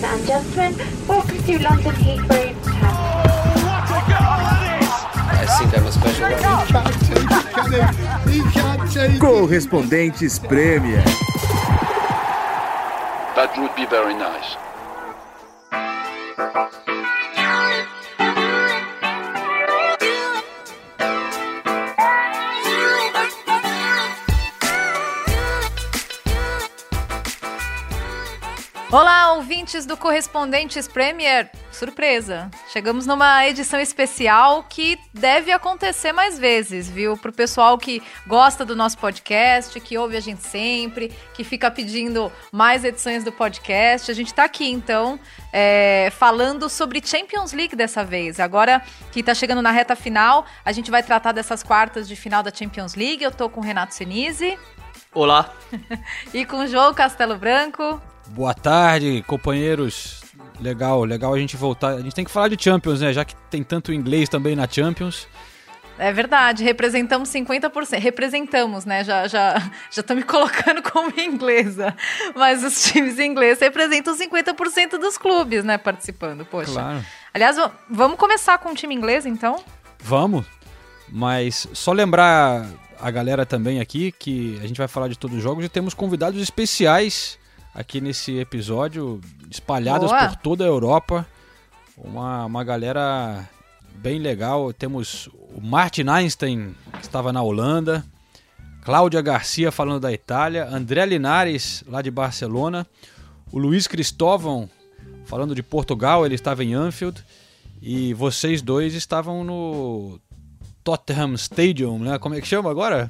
Ladies and gentlemen, welcome to London Heathrow. Oh, what a goal that is! I think I'm a special one. Correspondentes Premier. That would be very nice. Olá, ouvintes do Correspondentes Premier. Surpresa! Chegamos numa edição especial que deve acontecer mais vezes, viu? Pro pessoal que gosta do nosso podcast, que ouve a gente sempre, que fica pedindo mais edições do podcast. A gente tá aqui, então, falando sobre Champions League dessa vez. Agora que tá chegando na reta final, a gente vai tratar dessas quartas de final da Champions League. Eu tô com o Renato Sinise. Olá! E com o João Castelo Branco. Boa tarde, companheiros. Legal a gente voltar. A gente tem que falar de Champions, né? Já que tem tanto inglês também na Champions. É verdade, representamos 50%. Representamos, né? Já tô me colocando como inglesa. Mas os times ingleses representam 50% dos clubes, né? Participando, poxa. Claro. Aliás, vamos começar com o time inglês, então? Vamos. Mas só lembrar a galera também aqui que a gente vai falar de todos os jogos e temos convidados especiais aqui nesse episódio, espalhadas por toda a Europa, uma galera bem legal. Temos o Martin Einstein, que estava na Holanda, Cláudia Garcia falando da Itália, André Linares lá de Barcelona, o Luiz Cristóvão falando de Portugal, ele estava em Anfield, e vocês dois estavam no Tottenham Stadium, né? Como é que chama agora?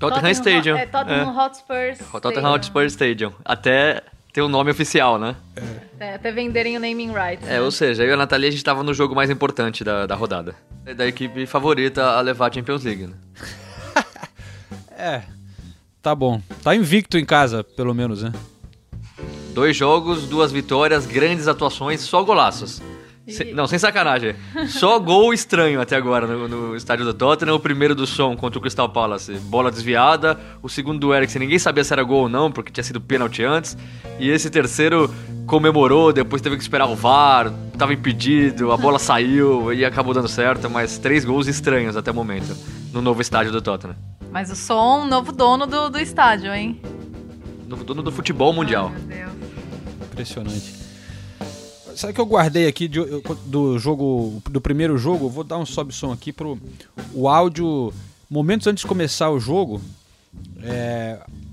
Tottenham Stadium. É, Tottenham Hotspur Stadium. Tottenham Hotspur Stadium. Até ter o nome oficial, né? Até venderem o naming rights. Né? Ou seja, eu e a Nathalie, a gente tava no jogo mais importante da rodada. Da equipe favorita a levar a Champions League, né? Tá bom. Tá invicto em casa, pelo menos, né? 2 jogos, 2 vitórias, grandes atuações, só golaços. Não, sem sacanagem. Só gol estranho até agora no estádio do Tottenham. O primeiro do Son contra o Crystal Palace, bola desviada. O segundo do Eriksen, ninguém sabia se era gol ou não, porque tinha sido pênalti antes. E esse terceiro comemorou, depois teve que esperar o VAR, tava impedido, a bola saiu e acabou dando certo. Mas 3 gols estranhos até o momento no novo estádio do Tottenham. Mas o Son, novo dono do estádio, hein? Novo dono do futebol mundial. Ai, meu Deus. Impressionante. Sabe que eu guardei aqui do primeiro jogo? Vou dar um sobe-som aqui pro o áudio. Momentos antes de começar o jogo,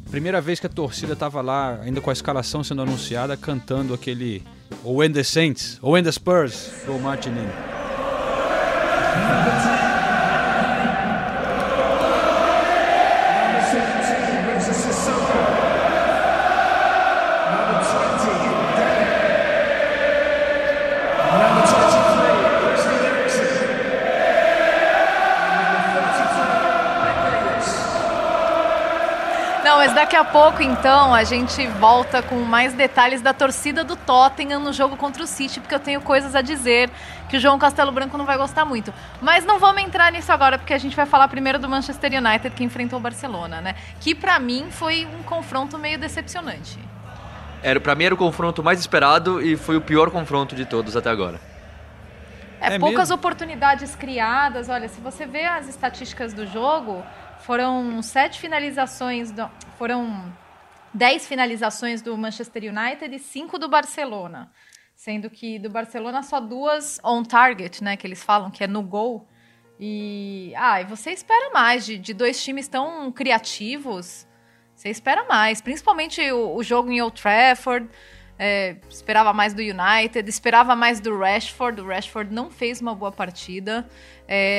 primeira vez que a torcida tava lá, ainda com a escalação sendo anunciada, cantando aquele "O End the Saints, O End the Spurs", do Martinelli. Mas daqui a pouco, então, a gente volta com mais detalhes da torcida do Tottenham no jogo contra o City, porque eu tenho coisas a dizer que o João Castelo Branco não vai gostar muito. Mas não vamos entrar nisso agora, porque a gente vai falar primeiro do Manchester United, que enfrentou o Barcelona, né? Que, pra mim, foi um confronto meio decepcionante. Pra mim, era o confronto mais esperado e foi o pior confronto de todos até agora. Poucas mesmo? Oportunidades criadas. Olha, se você vê as estatísticas do jogo, foram 7 finalizações, foram 10 finalizações do Manchester United e 5 do Barcelona. Sendo que do Barcelona só 2 on target, né? Que eles falam que é no gol. E você espera mais de 2 times tão criativos. Você espera mais. Principalmente o jogo em Old Trafford. Esperava mais do United, esperava mais do Rashford. O Rashford não fez uma boa partida.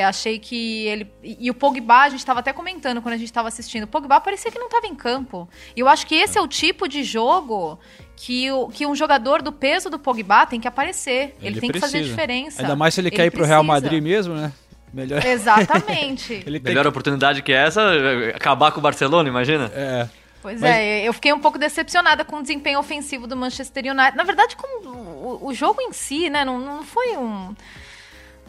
Achei que ele... E o Pogba, a gente estava até comentando quando a gente estava assistindo, o Pogba parecia que não estava em campo. E eu acho que esse é o tipo de jogo que um jogador do peso do Pogba tem que aparecer. Ele tem que fazer diferença. Ainda mais se ele quer ir pro Real Madrid mesmo, né? Melhor... Exatamente. Melhor oportunidade que essa, acabar com o Barcelona, imagina? Eu fiquei um pouco decepcionada com o desempenho ofensivo do Manchester United. Na verdade, com o jogo em si, né? Não foi um...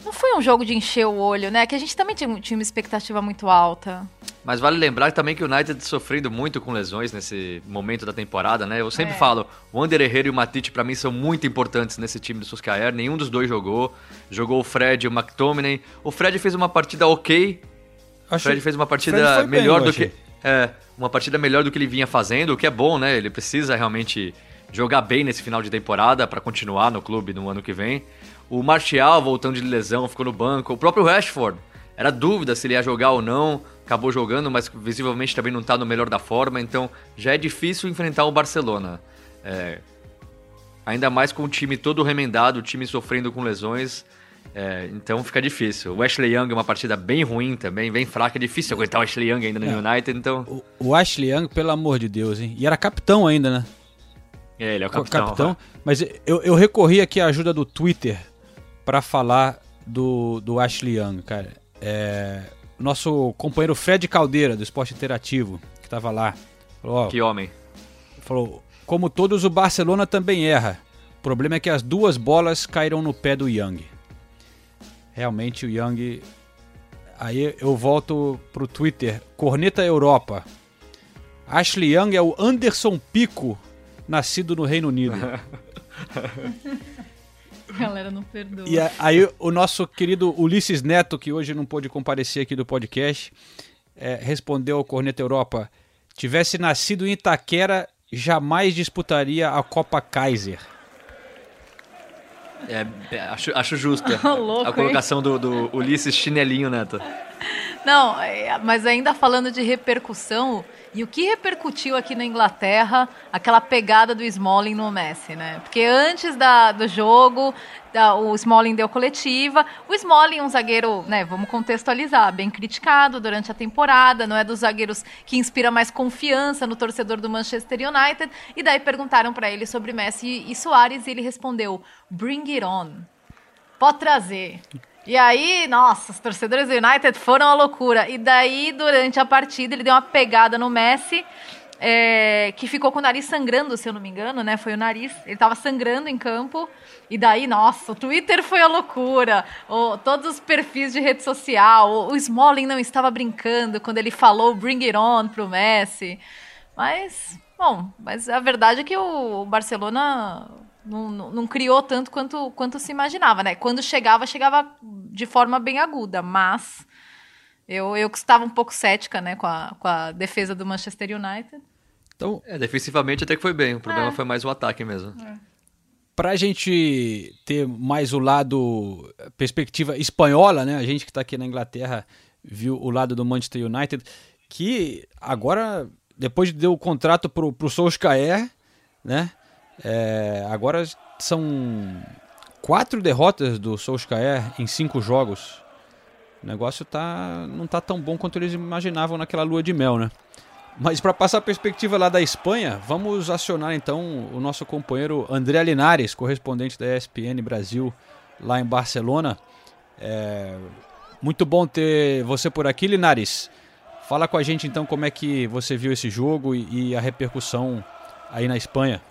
Não foi um jogo de encher o olho, né? Que a gente também tinha uma expectativa muito alta. Mas vale lembrar também que o United sofrendo muito com lesões nesse momento da temporada, né? Eu sempre falo, o Ander Herrera e o Matite, pra mim, são muito importantes nesse time do Solskjaer. Nenhum dos dois jogou. Jogou o Fred e o McTominay. O Fred fez uma partida ok. O Fred fez uma partida melhor do que... uma partida melhor do que ele vinha fazendo, o que é bom, né? Ele precisa realmente jogar bem nesse final de temporada pra continuar no clube no ano que vem. O Martial, voltando de lesão, ficou no banco. O próprio Rashford, era dúvida se ele ia jogar ou não. Acabou jogando, mas visivelmente também não está no melhor da forma. Então, já é difícil enfrentar o Barcelona. Ainda mais com o time todo remendado, o time sofrendo com lesões. Então, fica difícil. O Ashley Young é uma partida bem ruim também, bem fraca. É difícil aguentar o Ashley Young ainda no United. Então... O Ashley Young, pelo amor de Deus, hein? E era capitão ainda, né? Ele é o capitão. Mas eu recorri aqui à ajuda do Twitter para falar do Ashley Young, cara. Nosso companheiro Fred Caldeira, do Esporte Interativo, que estava lá. Falou, que homem. Falou, como todos, o Barcelona também erra. O problema é que as duas bolas caíram no pé do Young. Realmente o Young... Aí eu volto pro Twitter. Corneta Europa. Ashley Young é o Anderson Pico, nascido no Reino Unido. Galera, não perdoa. E aí o nosso querido Ulisses Neto, que hoje não pôde comparecer aqui do podcast, respondeu ao Corneta Europa, tivesse nascido em Itaquera, jamais disputaria a Copa Kaiser. Acho justa a colocação do Ulisses Chinelinho Neto. Não, mas ainda falando de repercussão, e o que repercutiu aqui na Inglaterra, aquela pegada do Smalling no Messi, né? Porque antes do jogo, o Smalling deu coletiva. O Smalling, um zagueiro, né, vamos contextualizar, bem criticado durante a temporada, não é dos zagueiros que inspira mais confiança no torcedor do Manchester United. E daí perguntaram para ele sobre Messi e Suárez e ele respondeu, bring it on, pode trazer. E aí, nossa, os torcedores do United foram à loucura. E daí, durante a partida, ele deu uma pegada no Messi, que ficou com o nariz sangrando, se eu não me engano, né? Foi o nariz, ele estava sangrando em campo. E daí, nossa, o Twitter foi à loucura. Todos os perfis de rede social. O Smalling não estava brincando quando ele falou bring it on pro Messi. Mas, bom, mas a verdade é que o Barcelona... Não criou tanto quanto se imaginava, né? Quando chegava de forma bem aguda, mas eu estava um pouco cética, né, com a defesa do Manchester United. Então, defensivamente até que foi bem, o problema foi mais o ataque mesmo. Pra gente ter mais o lado, perspectiva espanhola, né? A gente que tá aqui na Inglaterra viu o lado do Manchester United, que agora, depois de dar o contrato pro Solskjaer, né? Agora são 4 derrotas do Solskjaer em 5 jogos. O negócio não tá tão bom quanto eles imaginavam naquela lua de mel, né? Mas para passar a perspectiva lá da Espanha, vamos acionar então o nosso companheiro André Linares, correspondente da ESPN Brasil lá em Barcelona. Muito bom ter você por aqui, Linares. Fala com a gente então como é que você viu esse jogo e a repercussão aí na Espanha.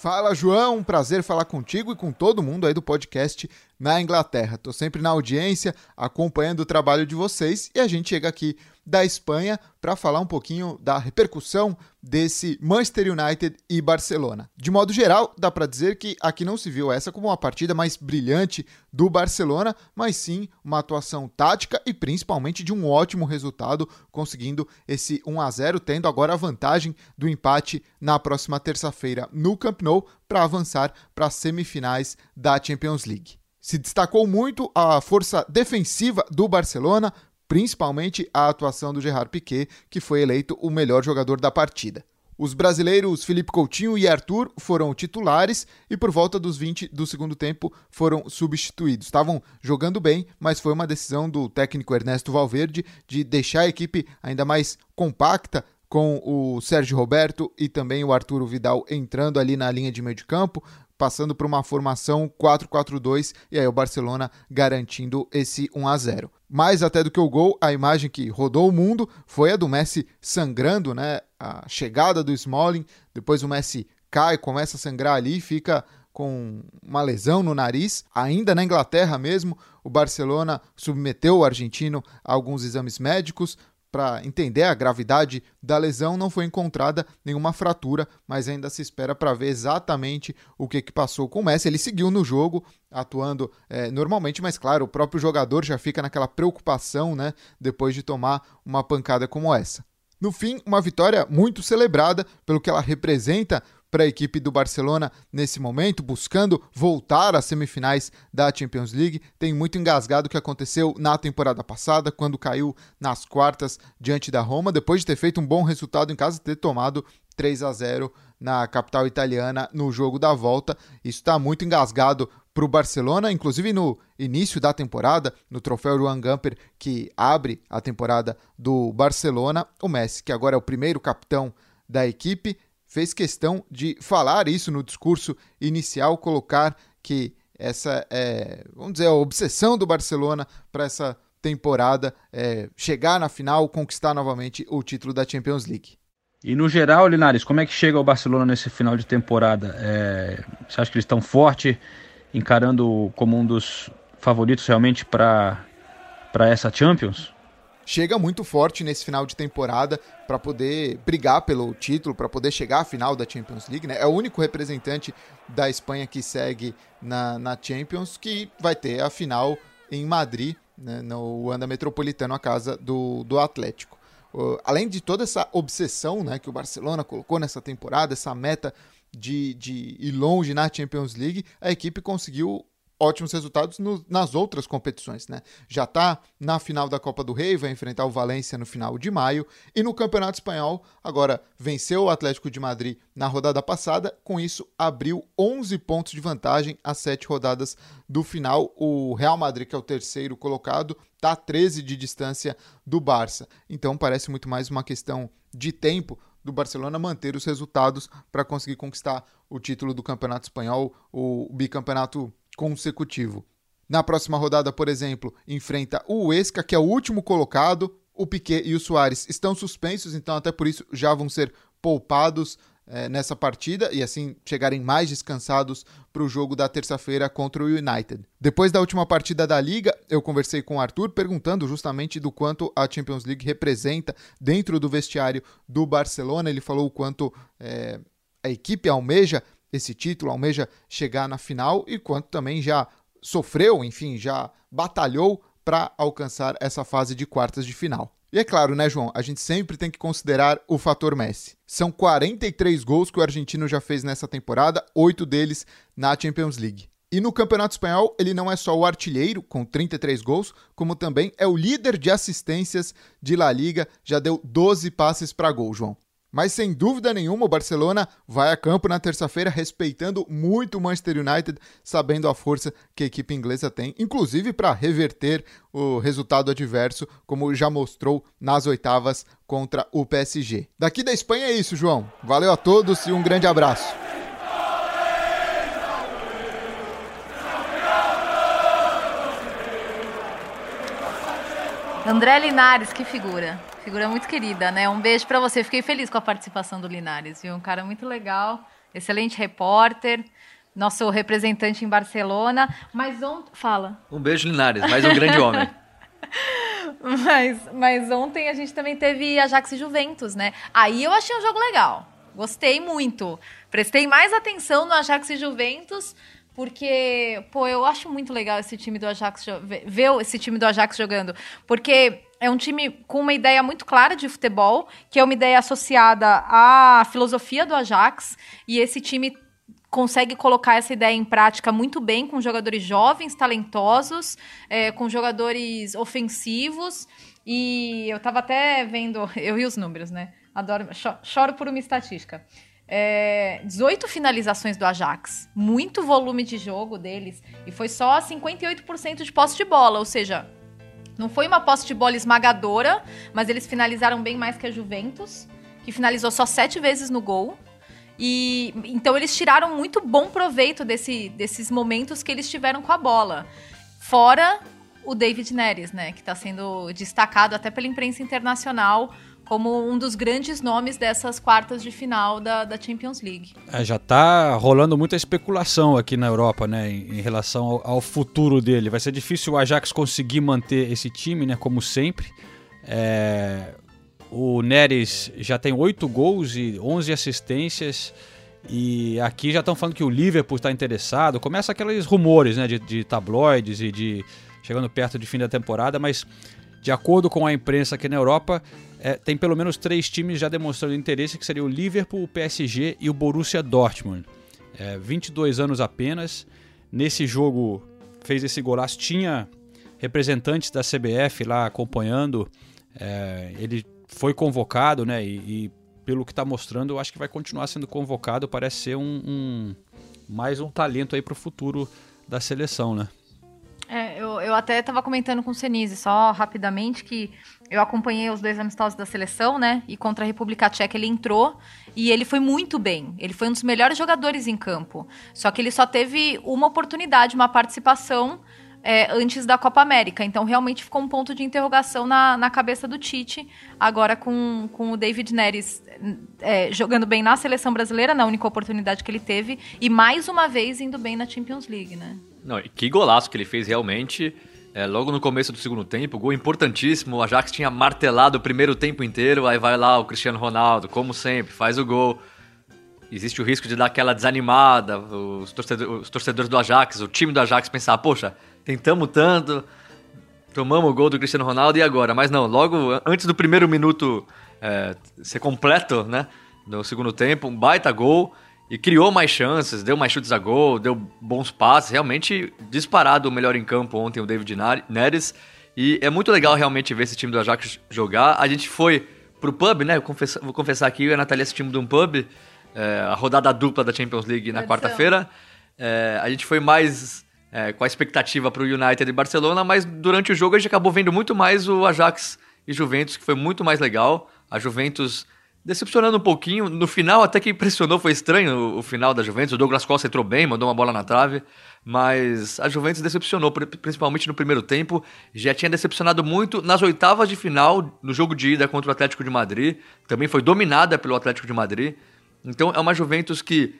Fala, João, um prazer falar contigo e com todo mundo aí do podcast na Inglaterra. Estou sempre na audiência, acompanhando o trabalho de vocês e a gente chega aqui da Espanha para falar um pouquinho da repercussão desse Manchester United e Barcelona. De modo geral, dá para dizer que aqui não se viu essa como uma partida mais brilhante do Barcelona, mas sim uma atuação tática e principalmente de um ótimo resultado, conseguindo esse 1-0, tendo agora a vantagem do empate na próxima terça-feira no Camp Nou para avançar para as semifinais da Champions League. Se destacou muito a força defensiva do Barcelona, principalmente a atuação do Gerard Piqué, que foi eleito o melhor jogador da partida. Os brasileiros Felipe Coutinho e Arthur foram titulares e por volta dos 20 do segundo tempo foram substituídos. Estavam jogando bem, mas foi uma decisão do técnico Ernesto Valverde de deixar a equipe ainda mais compacta, com o Sérgio Roberto e também o Arturo Vidal entrando ali na linha de meio de campo, passando por uma formação 4-4-2 e aí o Barcelona garantindo esse 1-0. Mais até do que o gol, a imagem que rodou o mundo foi a do Messi sangrando, né? A chegada do Smalling, depois o Messi cai, começa a sangrar ali e fica com uma lesão no nariz, ainda na Inglaterra mesmo. O Barcelona submeteu o argentino a alguns exames médicos para entender a gravidade da lesão. Não foi encontrada nenhuma fratura, mas ainda se espera para ver exatamente o que passou com o Messi. Ele seguiu no jogo, atuando normalmente, mas claro, o próprio jogador já fica naquela preocupação, né, depois de tomar uma pancada como essa. No fim, uma vitória muito celebrada pelo que ela representa para a equipe do Barcelona nesse momento, buscando voltar às semifinais da Champions League. Tem muito engasgado o que aconteceu na temporada passada, quando caiu nas quartas diante da Roma, depois de ter feito um bom resultado em casa, ter tomado 3-0 na capital italiana no jogo da volta. Isso está muito engasgado para o Barcelona, inclusive no início da temporada, no troféu Joan Gamper, que abre a temporada do Barcelona. O Messi, que agora é o primeiro capitão da equipe, fez questão de falar isso no discurso inicial, colocar que essa é, vamos dizer, a obsessão do Barcelona para essa temporada é chegar na final, conquistar novamente o título da Champions League. E no geral, Linares, como é que chega o Barcelona nesse final de temporada? Você acha que eles estão fortes, encarando como um dos favoritos realmente para essa Champions? Chega muito forte nesse final de temporada para poder brigar pelo título, para poder chegar à final da Champions League, né? É o único representante da Espanha que segue na Champions, que vai ter a final em Madrid, né, no Wanda Metropolitano, a casa do Atlético. Além de toda essa obsessão, né, que o Barcelona colocou nessa temporada, essa meta de ir longe na Champions League, a equipe conseguiu ótimos resultados nas outras competições, né? Já está na final da Copa do Rei, vai enfrentar o Valência no final de maio, e no Campeonato Espanhol, agora venceu o Atlético de Madrid na rodada passada, com isso abriu 11 pontos de vantagem às 7 rodadas do final. O Real Madrid, que é o terceiro colocado, está a 13 de distância do Barça. Então parece muito mais uma questão de tempo do Barcelona manter os resultados para conseguir conquistar o título do Campeonato Espanhol, o bicampeonato consecutivo. Na próxima rodada, por exemplo, enfrenta o Huesca, que é o último colocado. O Piqué e o Suárez estão suspensos, então até por isso já vão ser poupados nessa partida e assim chegarem mais descansados para o jogo da terça-feira contra o United. Depois da última partida da Liga, eu conversei com o Arthur perguntando justamente do quanto a Champions League representa dentro do vestiário do Barcelona. Ele falou o quanto a equipe almeja esse título, almeja chegar na final, e quanto também já sofreu, enfim, já batalhou para alcançar essa fase de quartas de final. E é claro, né, João, a gente sempre tem que considerar o fator Messi. São 43 gols que o argentino já fez nessa temporada, 8 deles na Champions League. E no Campeonato Espanhol, ele não é só o artilheiro, com 33 gols, como também é o líder de assistências de La Liga, já deu 12 passes para gol, João. Mas sem dúvida nenhuma o Barcelona vai a campo na terça-feira respeitando muito o Manchester United, sabendo a força que a equipe inglesa tem, inclusive para reverter o resultado adverso, como já mostrou nas oitavas contra o PSG. Daqui da Espanha é isso, João. Valeu a todos e um grande abraço. André Linares, que figura. Figura muito querida, né? Um beijo pra você. Fiquei feliz com a participação do Linares, viu? Um cara muito legal, excelente repórter, nosso representante em Barcelona. Mas ontem... Fala. Um beijo, Linares. Mais um grande homem. Mas ontem a gente também teve Ajax e Juventus, né? Aí eu achei um jogo legal. Gostei muito. Prestei mais atenção no Ajax e Juventus, porque, eu acho muito legal esse time do Ajax... Ver esse time do Ajax jogando. Porque... é um time com uma ideia muito clara de futebol, que é uma ideia associada à filosofia do Ajax, e esse time consegue colocar essa ideia em prática muito bem, com jogadores jovens, talentosos, com jogadores ofensivos, e eu estava até vendo, eu vi os números, né? Adoro, choro por uma estatística. 18 finalizações do Ajax, muito volume de jogo deles, e foi só 58% de posse de bola, ou seja... Não foi uma posse de bola esmagadora, mas eles finalizaram bem mais que a Juventus, que finalizou só 7 vezes no gol. E então eles tiraram muito bom proveito desses momentos que eles tiveram com a bola. Fora o David Neres, né, que está sendo destacado até pela imprensa internacional como um dos grandes nomes dessas quartas de final da Champions League. É, já está rolando muita especulação aqui na Europa, né, em relação ao futuro dele. Vai ser difícil o Ajax conseguir manter esse time, né, como sempre. O Neres já tem 8 gols e 11 assistências. E aqui já estão falando que o Liverpool está interessado. Começa aqueles rumores, né, de tabloides e de chegando perto de fim da temporada, mas de acordo com a imprensa aqui na Europa, tem pelo menos 3 times já demonstrando interesse, que seria o Liverpool, o PSG e o Borussia Dortmund. 22 anos apenas. Nesse jogo, fez esse golaço. Tinha representantes da CBF lá acompanhando. Ele foi convocado, né? E pelo que está mostrando, eu acho que vai continuar sendo convocado. Parece ser mais um talento aí para o futuro da seleção, né? Eu até estava comentando com o Sinise, só rapidamente, que eu acompanhei os 2 amistosos da seleção, né? E contra a República Tcheca ele entrou e ele foi muito bem. Ele foi um dos melhores jogadores em campo. Só que ele só teve uma oportunidade, uma participação antes da Copa América. Então, realmente ficou um ponto de interrogação na cabeça do Tite. Agora, com o David Neres jogando bem na seleção brasileira, na única oportunidade que ele teve. E, mais uma vez, indo bem na Champions League, né? Não, e que golaço que ele fez realmente, logo no começo do segundo tempo, gol importantíssimo, o Ajax tinha martelado o primeiro tempo inteiro, aí vai lá o Cristiano Ronaldo, como sempre, faz o gol, existe o risco de dar aquela desanimada, os torcedores do Ajax, o time do Ajax pensar, poxa, tentamos tanto, tomamos o gol do Cristiano Ronaldo e agora? Mas não, logo antes do primeiro minuto ser completo, né, no segundo tempo, um baita gol. E criou mais chances, deu mais chutes a gol, deu bons passes. Realmente disparado o melhor em campo ontem, o David Neres. E é muito legal realmente ver esse time do Ajax jogar. A gente foi pro pub, né? Vou confessar aqui, eu e a Nathalie assistimos de um pub. A rodada dupla da Champions League na quarta-feira. A gente foi mais com a expectativa pro United e Barcelona, mas durante o jogo a gente acabou vendo muito mais o Ajax e Juventus, que foi muito mais legal. A Juventus decepcionando um pouquinho, no final até que impressionou, foi estranho o final da Juventus, o Douglas Costa entrou bem, mandou uma bola na trave, mas a Juventus decepcionou, principalmente no primeiro tempo, já tinha decepcionado muito nas oitavas de final, no jogo de ida contra o Atlético de Madrid, também foi dominada pelo Atlético de Madrid, então é uma Juventus que,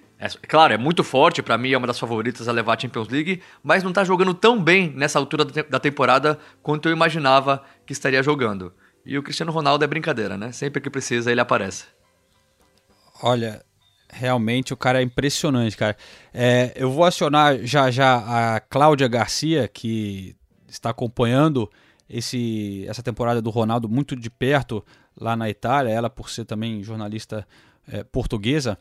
claro, é muito forte, para mim é uma das favoritas a levar a Champions League, mas não está jogando tão bem nessa altura da temporada quanto eu imaginava que estaria jogando. E o Cristiano Ronaldo é brincadeira, né? Sempre que precisa, ele aparece. Olha, realmente o cara é impressionante, cara. Eu vou acionar já a Cláudia Garcia, que está acompanhando essa temporada do Ronaldo muito de perto lá na Itália. Ela, por ser também jornalista portuguesa.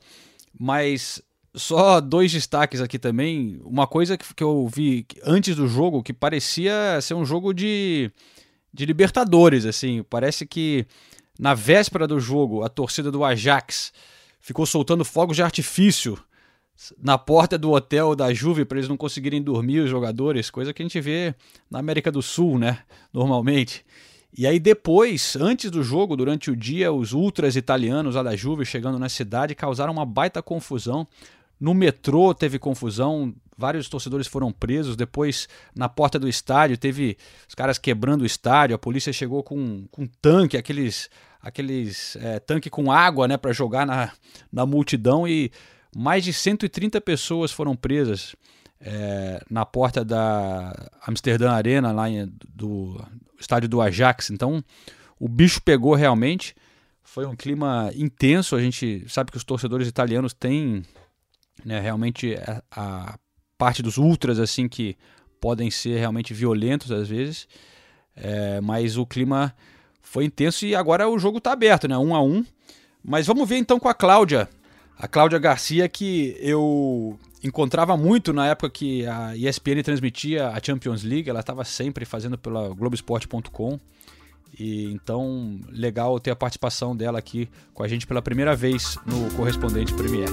Mas só 2 destaques aqui também. Uma coisa que eu vi antes do jogo, que parecia ser um jogo de Libertadores, assim, parece que na véspera do jogo a torcida do Ajax ficou soltando fogos de artifício na porta do hotel da Juve para eles não conseguirem dormir, os jogadores, coisa que a gente vê na América do Sul, né, normalmente. E aí depois, antes do jogo, durante o dia, os ultras italianos lá da Juve chegando na cidade causaram uma baita confusão. No metrô teve confusão, vários torcedores foram presos, depois na porta do estádio teve os caras quebrando o estádio, a polícia chegou com um tanque, aqueles tanque com água, né, para jogar na multidão, e mais de 130 pessoas foram presas na porta da Amsterdã Arena, lá do estádio do Ajax. Então o bicho pegou realmente, foi um clima intenso, a gente sabe que os torcedores italianos têm, né, realmente a parte dos ultras assim que podem ser realmente violentos às vezes, mas o clima foi intenso e agora o jogo está aberto, né, 1-1. Mas vamos ver então com a Cláudia Garcia, que eu encontrava muito na época que a ESPN transmitia a Champions League, ela estava sempre fazendo pela Globoesporte.com, e então legal ter a participação dela aqui com a gente pela primeira vez no Correspondente Premier.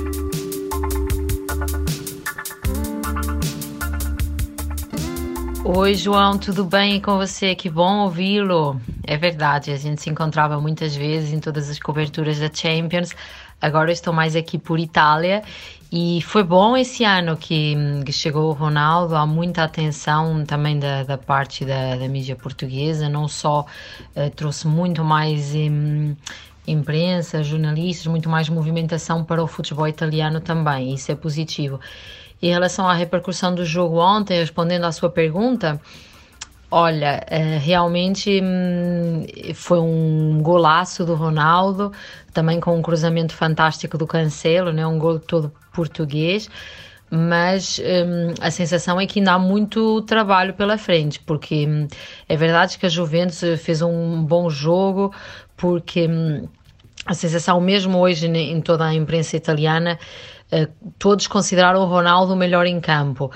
Oi, João, tudo bem com você? Que bom ouvi-lo. É verdade, a gente se encontrava muitas vezes em todas as coberturas da Champions. Agora estou mais aqui por Itália E foi bom esse ano que chegou o Ronaldo. Há muita atenção também da parte da mídia portuguesa, não só trouxe muito mais imprensa, jornalistas, muito mais movimentação para o futebol italiano também, isso é positivo. Em relação à repercussão do jogo ontem, respondendo à sua pergunta, olha, realmente foi um golaço do Ronaldo, também com um cruzamento fantástico do Cancelo, né? Um gol todo português, mas a sensação é que ainda há muito trabalho pela frente, porque é verdade que a Juventus fez um bom jogo, porque a sensação mesmo hoje em toda a imprensa italiana, todos consideraram o Ronaldo o melhor em campo.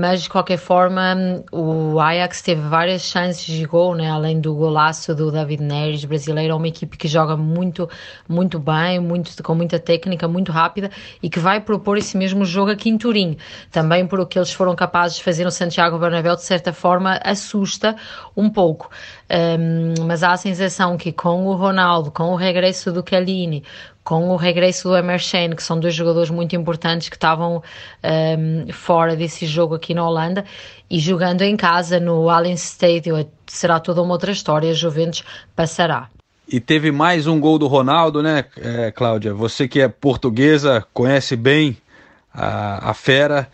Mas de qualquer forma o Ajax teve várias chances de gol, né? Além do golaço do David Neres, brasileiro, é uma equipe que joga muito, muito bem, com muita técnica, muito rápida, e que vai propor esse mesmo jogo aqui em Turim. Também por o que eles foram capazes de fazer no Santiago Bernabéu, de certa forma assusta um pouco, mas há a sensação que com o Ronaldo, com o regresso do Chiellini, com o regresso do Emerson, que são dois jogadores muito importantes que estavam fora desse jogo aqui na Holanda, e jogando em casa no Allianz Stadium, será toda uma outra história, a Juventus passará. E teve mais um gol do Ronaldo, né, Cláudia? Você que é portuguesa, conhece bem a fera,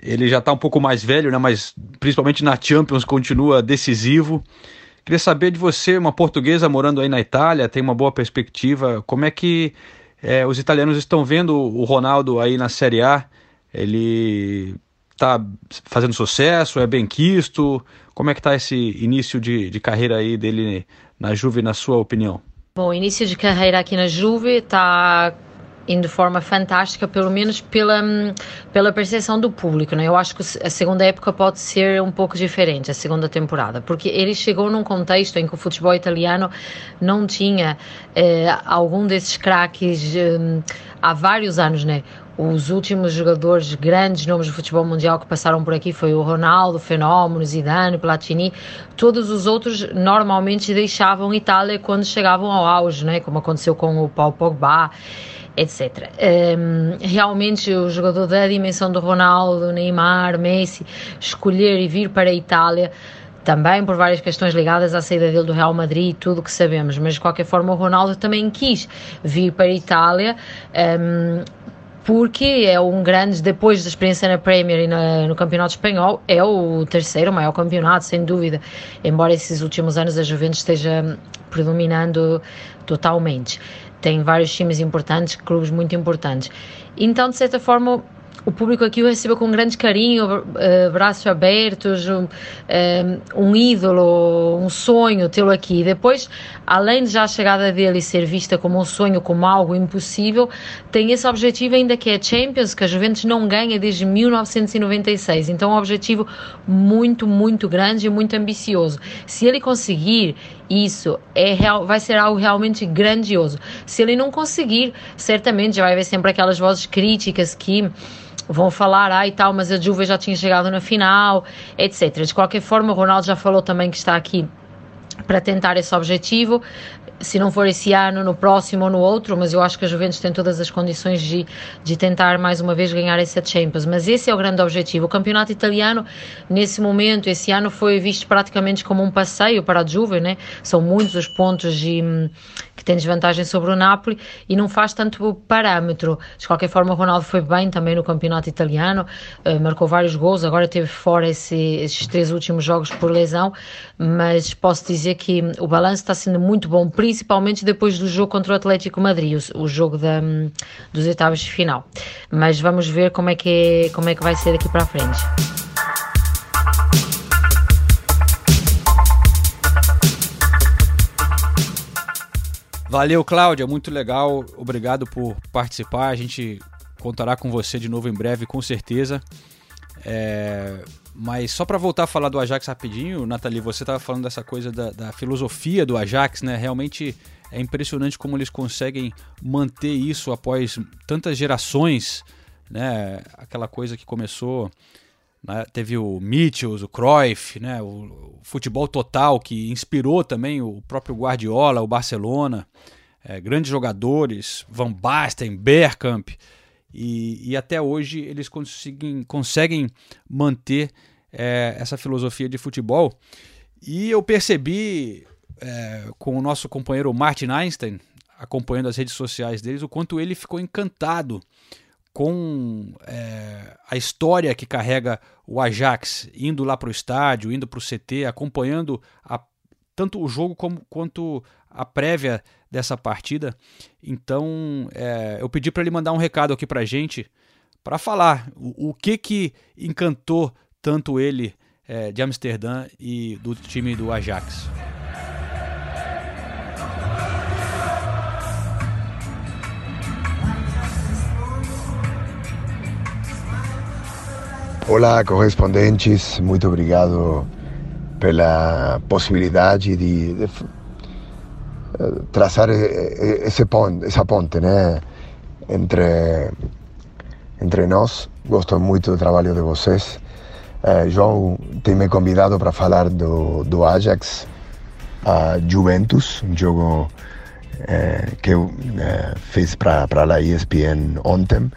ele já está um pouco mais velho, né, mas principalmente na Champions continua decisivo. Queria saber de você, uma portuguesa morando aí na Itália, tem uma boa perspectiva, como é que os italianos estão vendo o Ronaldo aí na Série A? Ele está fazendo sucesso, é bem quisto? Como é que está esse início de carreira aí dele na Juve, na sua opinião? Bom, o início de carreira aqui na Juve está indo de forma fantástica, pelo menos pela percepção do público, né? Eu acho que a segunda época pode ser um pouco diferente, a segunda temporada, porque ele chegou num contexto em que o futebol italiano não tinha algum desses craques há vários anos, né? Os últimos jogadores, grandes nomes do futebol mundial que passaram por aqui foi o Ronaldo, Fenômeno, Zidane, Platini. Todos os outros normalmente deixavam Itália quando chegavam ao auge, né? Como aconteceu com o Paul Pogba, etc. Realmente o jogador da dimensão do Ronaldo, Neymar, Messi, escolher e vir para a Itália, também por várias questões ligadas à saída dele do Real Madrid e tudo que sabemos, mas de qualquer forma o Ronaldo também quis vir para a Itália, porque é um grande, depois da experiência na Premier e no Campeonato Espanhol, é o terceiro maior campeonato, sem dúvida, embora esses últimos anos a Juventus esteja predominando totalmente. Tem vários times importantes, clubes muito importantes. Então, de certa forma, o público aqui o recebeu com grande carinho, braços abertos, um ídolo, um sonho tê-lo aqui. Depois, além de já a chegada dele ser vista como um sonho, como algo impossível, tem esse objetivo ainda que é Champions, que a Juventus não ganha desde 1996. Então, um objetivo muito, muito grande e muito ambicioso. Se ele conseguir isso, vai ser algo realmente grandioso. Se ele não conseguir, certamente já vai haver sempre aquelas vozes críticas que vão falar, e tal, mas a Juve já tinha chegado na final, etc. De qualquer forma, o Ronaldo já falou também que está aqui para tentar esse objetivo, se não for esse ano, no próximo ou no outro, mas eu acho que a Juventus tem todas as condições de tentar mais uma vez ganhar essa Champions, mas esse é o grande objetivo. O campeonato italiano, nesse momento, esse ano foi visto praticamente como um passeio para a Juve, né? São muitos os pontos que têm desvantagem sobre o Napoli e não faz tanto parâmetro. De qualquer forma, o Ronaldo foi bem também no campeonato italiano, marcou vários gols, agora teve fora esses 3 últimos jogos por lesão, mas posso dizer que o balanço está sendo muito bom, principalmente depois do jogo contra o Atlético Madrid, o jogo dos oitavos de final. Mas vamos ver como é que vai ser daqui para frente. Valeu, Cláudia, muito legal. Obrigado por participar. A gente contará com você de novo em breve, com certeza. Mas só para voltar a falar do Ajax rapidinho, Nathalie, você estava falando dessa coisa da filosofia do Ajax, né? Realmente é impressionante como eles conseguem manter isso após tantas gerações, né? Aquela coisa que começou, né? Teve o Mitchells, o Cruyff, né? O futebol total que inspirou também o próprio Guardiola, o Barcelona. grandes jogadores, Van Basten, Bergkamp, e até hoje eles conseguem manter essa filosofia de futebol. E eu percebi com o nosso companheiro Martin Einstein, acompanhando as redes sociais deles, o quanto ele ficou encantado com a história que carrega o Ajax, indo lá para o estádio, indo para o CT, acompanhando tanto o jogo quanto a prévia dessa partida. Então eu pedi para ele mandar um recado aqui para a gente, para falar o que encantou tanto ele de Amsterdã e do time do Ajax. Olá, correspondentes, muito obrigado pela possibilidade de traçar essa ponte, né, entre nós. Gosto muito do trabalho de vocês. João tem me convidado para falar do Ajax a Juventus, um jogo que eu fiz para a ESPN ontem.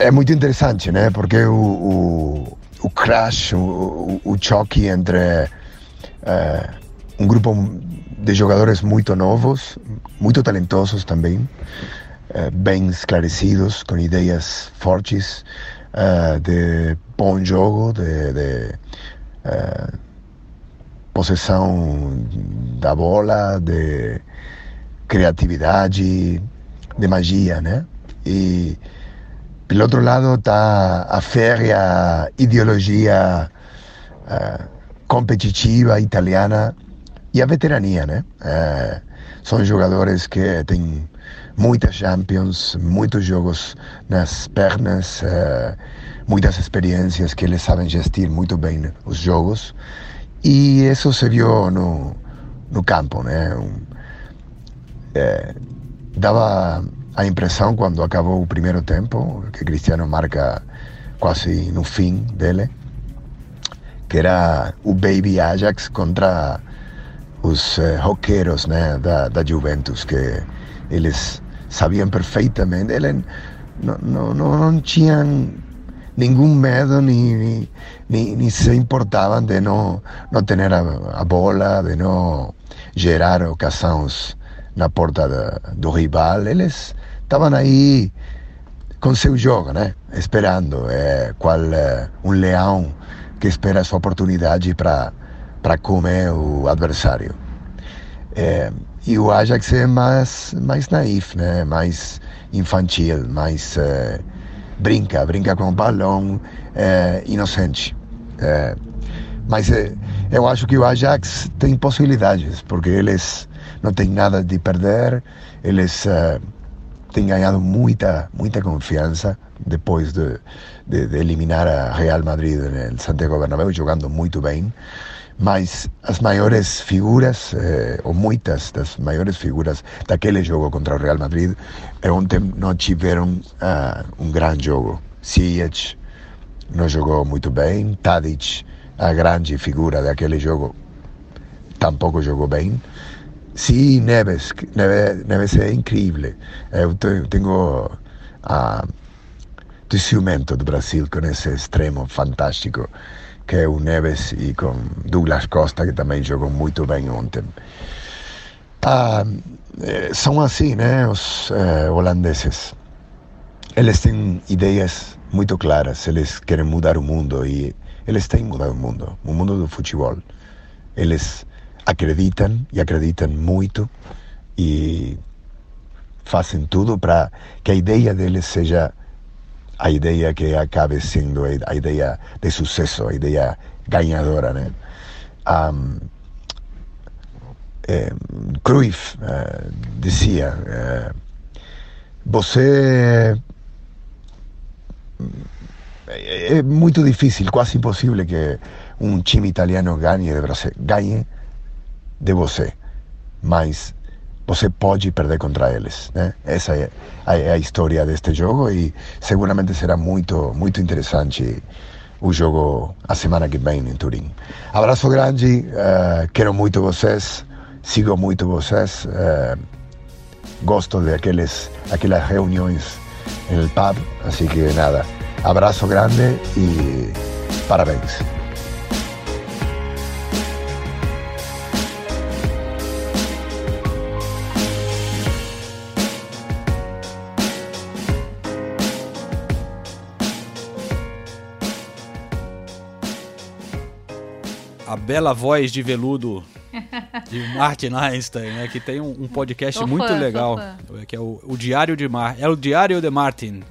É muito interessante, né? Porque o crash, o choque entre um grupo de jogadores muito novos, muito talentosos também, bem esclarecidos, com ideias fortes, de bom jogo, de possessão da bola, de criatividade, de magia, né? E pelo outro lado está a férrea ideologia competitiva italiana e a veterania, né? São jogadores que têm muitas Champions, muitos jogos nas pernas, muitas experiências que eles sabem gestir muito bem os jogos. E isso se viu no campo, né? Dava a impressão, quando acabou o primeiro tempo, que Cristiano marca quase no fim dele, que era o Baby Ajax contra os roqueiros, né, da Juventus, que eles sabiam perfeitamente, eles não tinham nenhum medo, nem se importavam de não ter a bola, de não gerar ocasiões na porta do rival. Eles estavam aí com seu jogo, né? Esperando, qual um leão que espera a sua oportunidade para comer o adversário. E o Ajax é mais naif, né? Mais infantil, mais brinca com o balão, inocente. Mas eu acho que o Ajax tem possibilidades, porque eles não tem nada de perder. Eles têm ganhado muita confiança depois de eliminar a Real Madrid no Santiago Bernabéu, jogando muito bem. Mas as maiores figuras, ou muitas das maiores figuras daquele jogo contra o Real Madrid, ontem não tiveram um grande jogo. Ziyech não jogou muito bem, Tadic, a grande figura daquele jogo, tampouco jogou bem. Sim, Neves é incrível. Eu tenho do ciumento do Brasil com esse extremo fantástico que é o Neves, e com Douglas Costa, que também jogou muito bem ontem. São assim, né, os holandeses. Eles têm ideias muito claras, eles querem mudar o mundo, e eles têm mudado o mundo do futebol. Eles acreditam muito e fazem tudo para que a ideia deles seja a ideia que acabe sendo a ideia de sucesso, a ideia ganhadora, né? Cruyff dizia, você é muito difícil, quase impossível que um time italiano ganhe de você, mas você pode perder contra eles, né? Essa é a história deste jogo, e seguramente será muito interessante o jogo a semana que vem em Turim. Abraço grande, quero muito vocês, sigo muito vocês, gosto de aquelas reuniões no pub, assim que nada, abraço grande e parabéns. A bela voz de veludo de Martin Einstein, né, que tem um podcast muito legal, que é o Diário de Martin. É o Diário de Martin.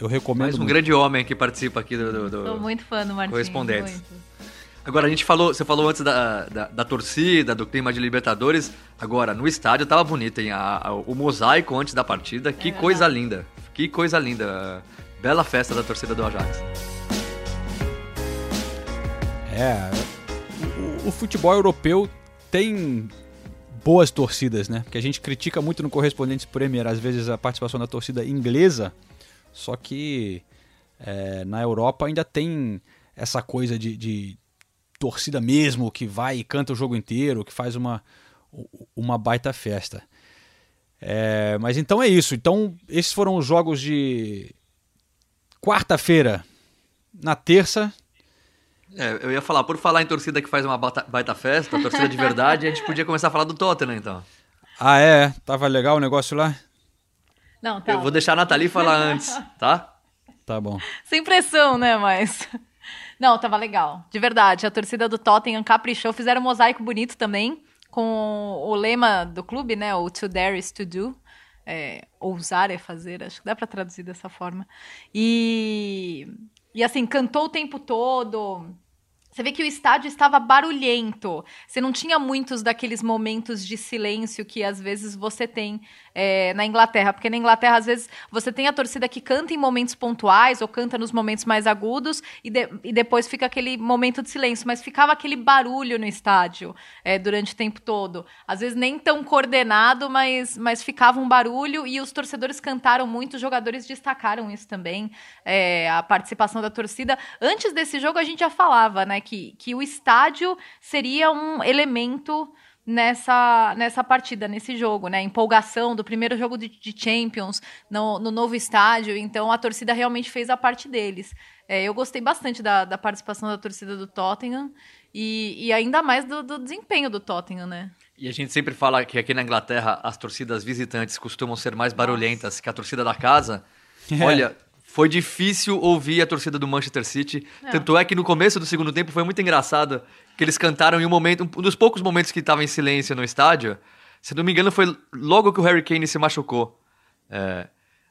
Eu recomendo. Mais um muito. Grande homem que participa aqui do Sou muito fã do Martin. Correspondentes. Muito. Agora, a gente falou, você falou antes da torcida, do clima de Libertadores. Agora, no estádio tava bonito, hein? O mosaico antes da partida. Que coisa linda. Que coisa linda. Bela festa da torcida do Ajax. O futebol europeu tem boas torcidas, né? Porque a gente critica muito no Correspondentes Premier, às vezes, a participação da torcida inglesa, só que na Europa ainda tem essa coisa de torcida mesmo, que vai e canta o jogo inteiro, que faz uma baita festa. Mas então é isso. Então esses foram os jogos de quarta-feira. Na terça... eu ia falar, por falar em torcida que faz uma baita festa, torcida de verdade, a gente podia começar a falar do Tottenham, então. Ah, é? Tava legal o negócio lá? Não, tá. Eu vou deixar a Nathalie falar antes, tá? Tá bom. Sem pressão, né, mas... Não, tava legal, de verdade. A torcida do Tottenham caprichou, fizeram um mosaico bonito também, com o lema do clube, né, o To Dare is To Do. Ousar é fazer, acho que dá pra traduzir dessa forma. E assim, cantou o tempo todo. Você vê que o estádio estava barulhento. Você não tinha muitos daqueles momentos de silêncio que às vezes você tem na Inglaterra. Porque na Inglaterra, às vezes, você tem a torcida que canta em momentos pontuais ou canta nos momentos mais agudos e depois fica aquele momento de silêncio. Mas ficava aquele barulho no estádio durante o tempo todo. Às vezes nem tão coordenado, mas ficava um barulho e os torcedores cantaram muito. Os jogadores destacaram isso também, a participação da torcida. Antes desse jogo, a gente já falava, né? Que o estádio seria um elemento nessa partida, nesse jogo, né? Empolgação do primeiro jogo de Champions no novo estádio. Então, a torcida realmente fez a parte deles. Eu gostei bastante da participação da torcida do Tottenham e ainda mais do desempenho do Tottenham, né? E a gente sempre fala que aqui na Inglaterra as torcidas visitantes costumam ser mais barulhentas que a torcida da casa. Olha... Foi difícil ouvir a torcida do Manchester City. Não. Tanto é que no começo do segundo tempo foi muito engraçado que eles cantaram em um momento, um dos poucos momentos que estava em silêncio no estádio. Se não me engano, foi logo que o Harry Kane se machucou.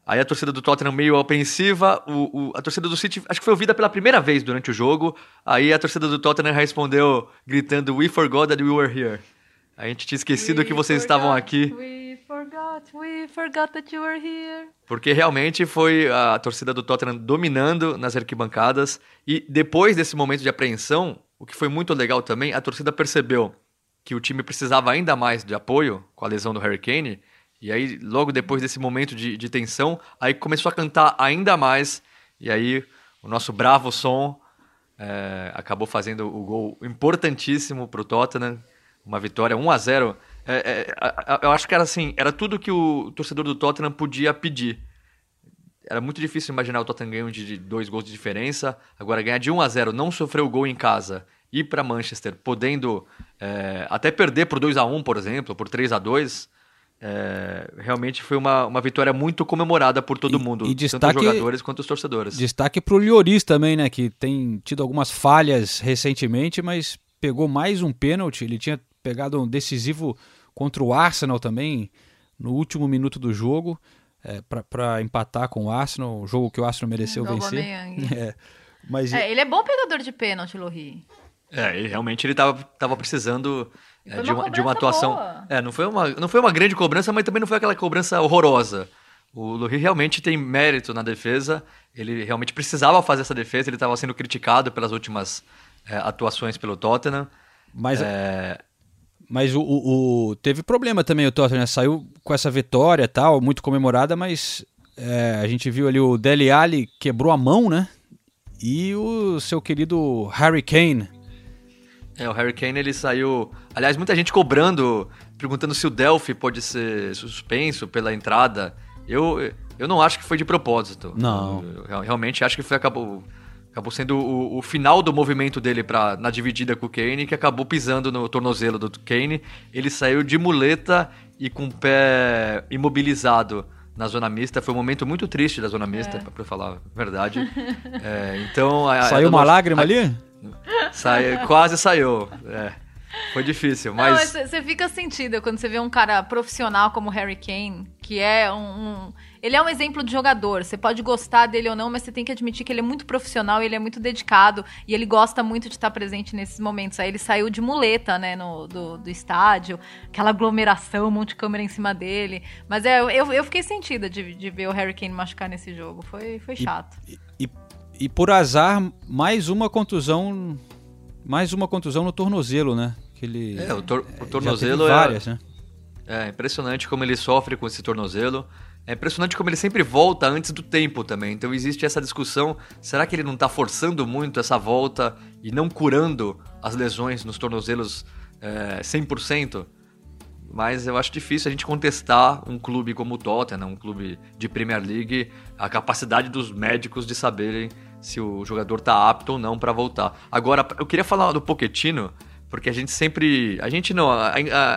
Aí a torcida do Tottenham meio apreensiva. A torcida do City acho que foi ouvida pela primeira vez durante o jogo. Aí a torcida do Tottenham respondeu gritando "We forgot that we were here". A gente tinha esquecido que vocês estavam aqui. We forgot that you were here. Porque realmente foi a torcida do Tottenham dominando nas arquibancadas. E depois desse momento de apreensão, o que foi muito legal também, a torcida percebeu que o time precisava ainda mais de apoio com a lesão do Harry Kane. E aí, logo depois desse momento de tensão, aí começou a cantar ainda mais. E aí, o nosso bravo Son acabou fazendo o gol importantíssimo para o Tottenham. Uma vitória 1-0. Eu acho que era assim, era tudo que o torcedor do Tottenham podia pedir. Era muito difícil imaginar o Tottenham ganhando de 2 gols de diferença. Agora, ganhar de 1-0, não sofrer o gol em casa, ir para Manchester, podendo até perder por 2-1, por exemplo, por 3-2, realmente foi uma vitória muito comemorada por todo mundo, tanto os jogadores quanto os torcedores. Destaque para o Lloris também, né, que tem tido algumas falhas recentemente, mas pegou mais um pênalti. Ele tinha pegado um decisivo contra o Arsenal também, no último minuto do jogo, para empatar com o Arsenal, o jogo que o Arsenal mereceu vencer. Mas... ele é bom pegador de pênalti, Lloris. Realmente ele estava precisando de uma atuação... Boa. Não foi uma grande cobrança, mas também não foi aquela cobrança horrorosa. O Lloris realmente tem mérito na defesa, ele realmente precisava fazer essa defesa, ele estava sendo criticado pelas últimas atuações pelo Tottenham. Mas teve problema também o Tottenham, né? Saiu com essa vitória e tal, muito comemorada, mas a gente viu ali o Dele Alli quebrou a mão, né? E o seu querido Harry Kane. O Harry Kane, ele saiu... Aliás, muita gente cobrando perguntando se o Delphi pode ser suspenso pela entrada. Eu não acho que foi de propósito. Não. Eu realmente acho que foi, acabou sendo o final do movimento dele na dividida com o Kane, que acabou pisando no tornozelo do Kane. Ele saiu de muleta e com o pé imobilizado na zona mista. Foi um momento muito triste da zona mista, pra falar a verdade. Então, saiu uma lágrima ali? Quase saiu. Foi difícil, mas... Não, você fica sentida quando você vê um cara profissional como o Harry Kane, que é Ele é um exemplo de jogador. Você pode gostar dele ou não, mas você tem que admitir que ele é muito profissional, ele é muito dedicado e ele gosta muito de estar presente nesses momentos. Aí ele saiu de muleta, né, do estádio, aquela aglomeração, um monte de câmera em cima dele. Mas eu fiquei sentida de ver o Harry Kane machucar nesse jogo. Foi chato. E por azar, mais uma contusão no tornozelo, né? Que ele o tornozelo várias, né? É impressionante como ele sofre com esse tornozelo. É impressionante como ele sempre volta antes do tempo também. Então existe essa discussão, será que ele não está forçando muito essa volta e não curando as lesões nos tornozelos 100%? Mas eu acho difícil a gente contestar um clube como o Tottenham, um clube de Premier League, a capacidade dos médicos de saberem se o jogador está apto ou não para voltar. Agora, eu queria falar do Pochettino, porque a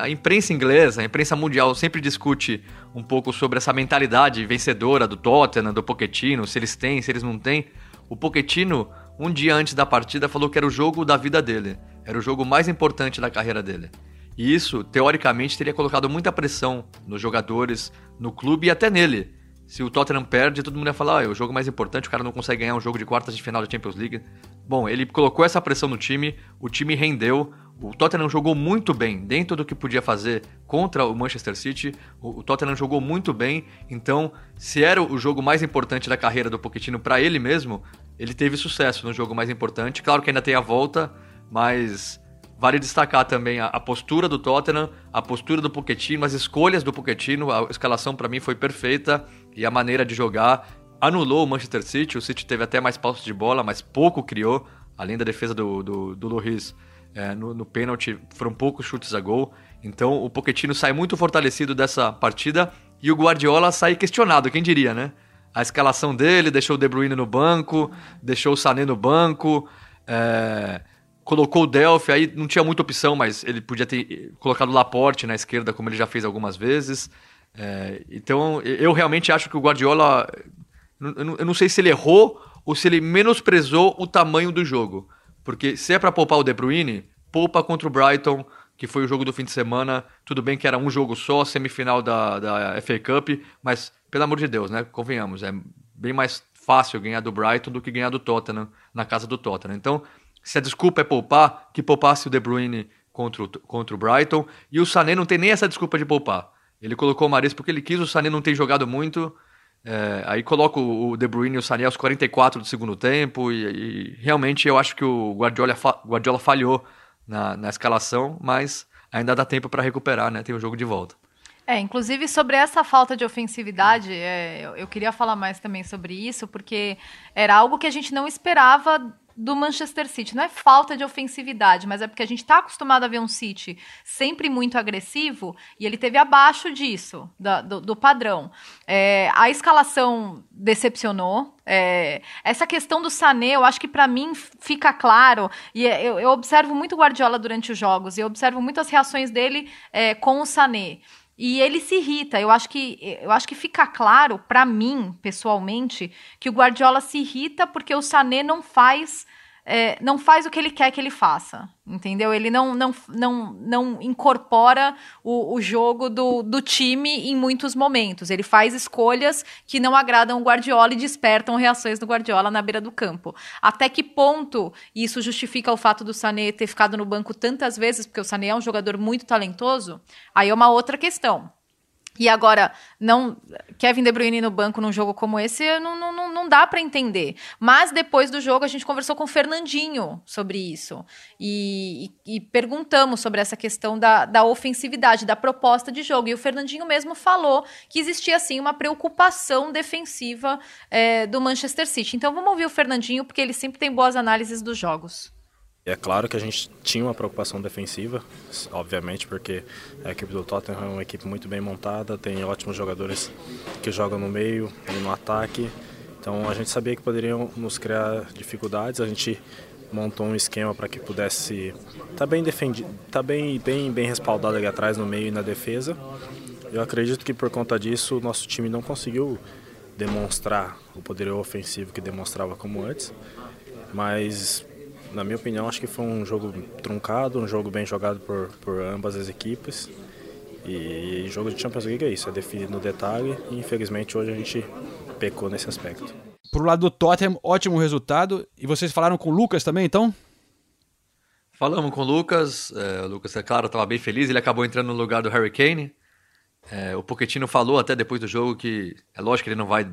imprensa inglesa, a imprensa mundial sempre discute um pouco sobre essa mentalidade vencedora do Tottenham, do Pochettino, se eles têm, se eles não têm. O Pochettino, um dia antes da partida, falou que era o jogo da vida dele, era o jogo mais importante da carreira dele. E isso, teoricamente, teria colocado muita pressão nos jogadores, no clube e até nele. Se o Tottenham perde, todo mundo ia falar, é o jogo mais importante, o cara não consegue ganhar um jogo de quartas de final da Champions League. Bom, ele colocou essa pressão no time, o time rendeu, o Tottenham jogou muito bem dentro do que podia fazer contra o Manchester City, o Tottenham jogou muito bem, então se era o jogo mais importante da carreira do Pochettino para ele mesmo, ele teve sucesso no jogo mais importante, claro que ainda tem a volta, mas... Vale destacar também a postura do Tottenham, a postura do Pochettino, as escolhas do Pochettino, a escalação para mim foi perfeita e a maneira de jogar anulou o Manchester City, o City teve até mais posse de bola, mas pouco criou, além da defesa do Lloris no pênalti, foram poucos chutes a gol, então o Pochettino sai muito fortalecido dessa partida e o Guardiola sai questionado, quem diria, né? A escalação dele deixou o De Bruyne no banco, deixou o Sané no banco, colocou o Delphi, aí não tinha muita opção, mas ele podia ter colocado o Laporte na esquerda, como ele já fez algumas vezes. Então, eu realmente acho que o Guardiola... Eu não sei se ele errou ou se ele menosprezou o tamanho do jogo. Porque se é para poupar o De Bruyne, poupa contra o Brighton, que foi o jogo do fim de semana. Tudo bem que era um jogo só, semifinal da FA Cup, mas, pelo amor de Deus, né? Convenhamos, é bem mais fácil ganhar do Brighton do que ganhar do Tottenham, na casa do Tottenham. Então... Se a desculpa é poupar, que poupasse o De Bruyne contra o Brighton. E o Sané não tem nem essa desculpa de poupar. Ele colocou o Mahrez porque ele quis, o Sané não tem jogado muito. Aí coloca o De Bruyne e o Sané aos 44 do segundo tempo. E realmente eu acho que o Guardiola falhou na escalação, mas ainda dá tempo para recuperar, né? Tem o jogo de volta. Inclusive sobre essa falta de ofensividade, eu queria falar mais também sobre isso, porque era algo que a gente não esperava do Manchester City. Não é falta de ofensividade, mas é porque a gente está acostumado a ver um City sempre muito agressivo e ele teve abaixo disso, do padrão. A escalação decepcionou. Essa questão do Sané, eu acho que para mim fica claro, e eu observo muito o Guardiola durante os jogos, e eu observo muitas reações dele com o Sané. E ele se irrita, eu acho que fica claro para mim, pessoalmente, que o Guardiola se irrita porque o Sané não faz o que ele quer que ele faça, entendeu? Ele não incorpora o jogo do time em muitos momentos, ele faz escolhas que não agradam o Guardiola e despertam reações do Guardiola na beira do campo. Até que ponto isso justifica o fato do Sané ter ficado no banco tantas vezes, porque o Sané é um jogador muito talentoso, aí é uma outra questão. E agora, Kevin De Bruyne no banco num jogo como esse, não dá para entender. Mas depois do jogo, a gente conversou com o Fernandinho sobre isso. E perguntamos sobre essa questão da ofensividade, da proposta de jogo. E o Fernandinho mesmo falou que existia, sim, uma preocupação defensiva do Manchester City. Então, vamos ouvir o Fernandinho, porque ele sempre tem boas análises dos jogos. É claro que a gente tinha uma preocupação defensiva, obviamente, porque a equipe do Tottenham é uma equipe muito bem montada, tem ótimos jogadores que jogam no meio e no ataque. Então a gente sabia que poderiam nos criar dificuldades, a gente montou um esquema para que pudesse estar bem defendido, estar bem respaldado ali atrás no meio e na defesa. Eu acredito que por conta disso o nosso time não conseguiu demonstrar o poder ofensivo que demonstrava como antes, mas na minha opinião acho que foi um jogo truncado, um jogo bem jogado por ambas as equipes, e jogo de Champions League é isso, é definido no detalhe e infelizmente hoje a gente pecou nesse aspecto. Pro lado do Tottenham, ótimo resultado. E vocês falaram com o Lucas também, então? Falamos com o Lucas. O Lucas, é claro, estava bem feliz. Ele acabou entrando no lugar do Harry Kane. O Pochettino falou até depois do jogo que é lógico que ele não vai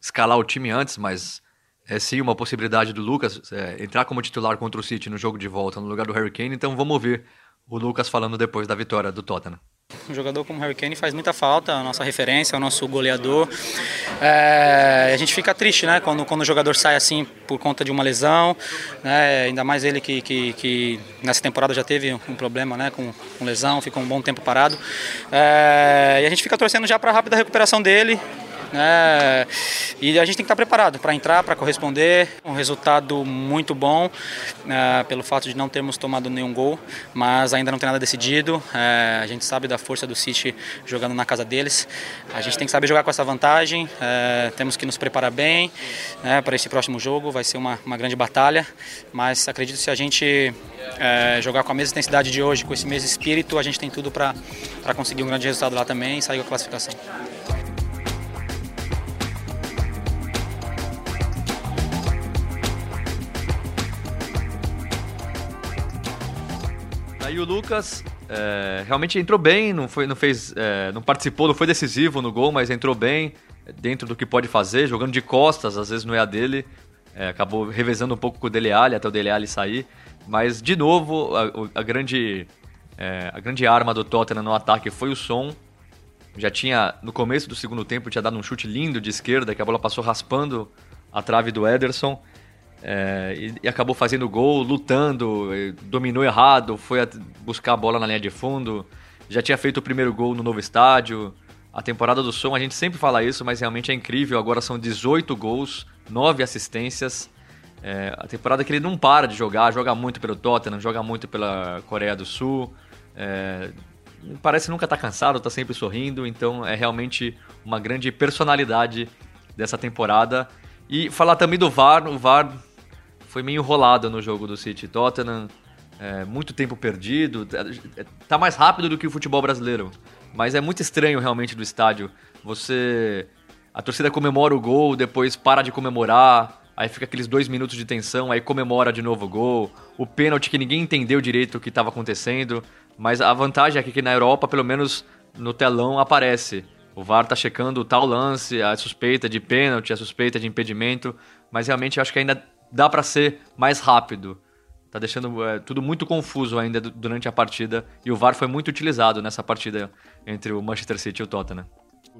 escalar o time antes, mas é sim uma possibilidade do Lucas entrar como titular contra o City no jogo de volta no lugar do Harry Kane. Então vamos ouvir o Lucas falando depois da vitória do Tottenham. Um jogador como o Harry Kane faz muita falta, a nossa referência, o nosso goleador. A gente fica triste, né, quando o jogador sai assim por conta de uma lesão, né, ainda mais ele que nessa temporada já teve um problema, né, com lesão, ficou um bom tempo parado. E a gente fica torcendo já para a rápida recuperação dele. E a gente tem que estar preparado para entrar, para corresponder. Um resultado muito bom, pelo fato de não termos tomado nenhum gol, mas ainda não tem nada decidido. A gente sabe da força do City jogando na casa deles. A gente tem que saber jogar com essa vantagem. Temos que nos preparar bem, né, para esse próximo jogo. Vai ser uma grande batalha, mas acredito que se a gente jogar com a mesma intensidade de hoje, com esse mesmo espírito, a gente tem tudo para conseguir um grande resultado lá também e sair com a classificação. E o Lucas realmente entrou bem, não participou, não foi decisivo no gol, mas entrou bem dentro do que pode fazer, jogando de costas, às vezes não é a dele, acabou revezando um pouco com o Dele Alli, até o Dele Alli sair, mas de novo a grande arma do Tottenham no ataque foi o Son. Já tinha, no começo do segundo tempo, tinha dado um chute lindo de esquerda, que a bola passou raspando a trave do Ederson. E acabou fazendo gol, lutando, dominou errado, foi buscar a bola na linha de fundo, já tinha feito o primeiro gol no novo estádio. A temporada do Son, a gente sempre fala isso, mas realmente é incrível, agora são 18 gols, 9 assistências. A temporada que ele não para de jogar, joga muito pelo Tottenham, joga muito pela Coreia do Sul, parece nunca estar cansado, está sempre sorrindo, então é realmente uma grande personalidade dessa temporada. E falar também do VAR, o VAR foi meio enrolado no jogo do City e Tottenham, muito tempo perdido, tá mais rápido do que o futebol brasileiro, mas é muito estranho realmente do estádio, a torcida comemora o gol, depois para de comemorar, aí fica aqueles 2 minutos de tensão, aí comemora de novo o gol, o pênalti que ninguém entendeu direito o que estava acontecendo, mas a vantagem é que na Europa, pelo menos no telão, aparece. O VAR tá checando o tal lance, a suspeita de pênalti, a suspeita de impedimento, mas realmente acho que ainda dá para ser mais rápido. Tá deixando tudo muito confuso ainda durante a partida, e o VAR foi muito utilizado nessa partida entre o Manchester City e o Tottenham.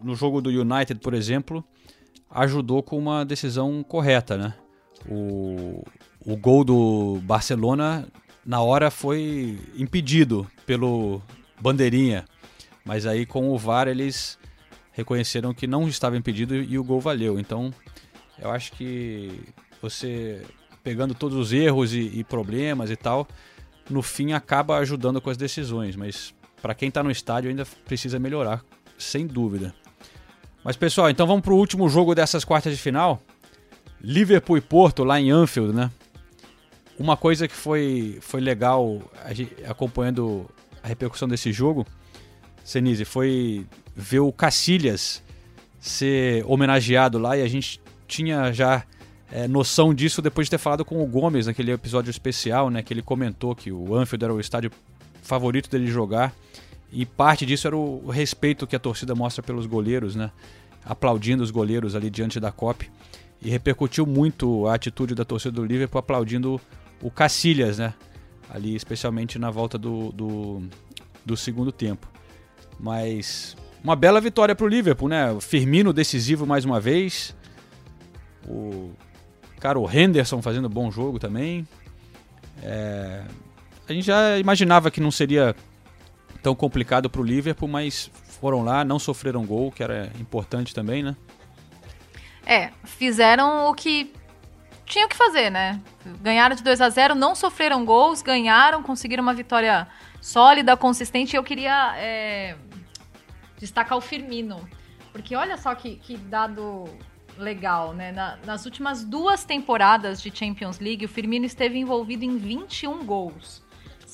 No jogo do United, por exemplo, ajudou com uma decisão correta, né? O gol do Barcelona, na hora, foi impedido pelo bandeirinha, mas aí com o VAR eles reconheceram que não estava impedido e o gol valeu. Então, eu acho que você, pegando todos os erros e problemas e tal, no fim acaba ajudando com as decisões. Mas para quem está no estádio ainda precisa melhorar, sem dúvida. Mas pessoal, então vamos para o último jogo dessas quartas de final. Liverpool e Porto, lá em Anfield, né? Uma coisa que foi legal acompanhando a repercussão desse jogo, Sinise, foi ver o Casillas ser homenageado lá, e a gente tinha já noção disso depois de ter falado com o Gomes naquele episódio especial, né, que ele comentou que o Anfield era o estádio favorito dele jogar, e parte disso era o respeito que a torcida mostra pelos goleiros, né, aplaudindo os goleiros ali diante da Copa, e repercutiu muito a atitude da torcida do Liverpool aplaudindo o Casillas, né, ali especialmente na volta do segundo tempo. Mas uma bela vitória para o Liverpool, né? O Firmino decisivo mais uma vez. O Henderson fazendo bom jogo também. A gente já imaginava que não seria tão complicado para o Liverpool, mas foram lá, não sofreram gol, que era importante também, né? Fizeram o que tinham que fazer, né? Ganharam de 2-0, não sofreram gols, ganharam, conseguiram uma vitória sólida, consistente. Eu queria destacar o Firmino, porque olha só que dado legal, né? Nas últimas 2 temporadas de Champions League, o Firmino esteve envolvido em 21 gols.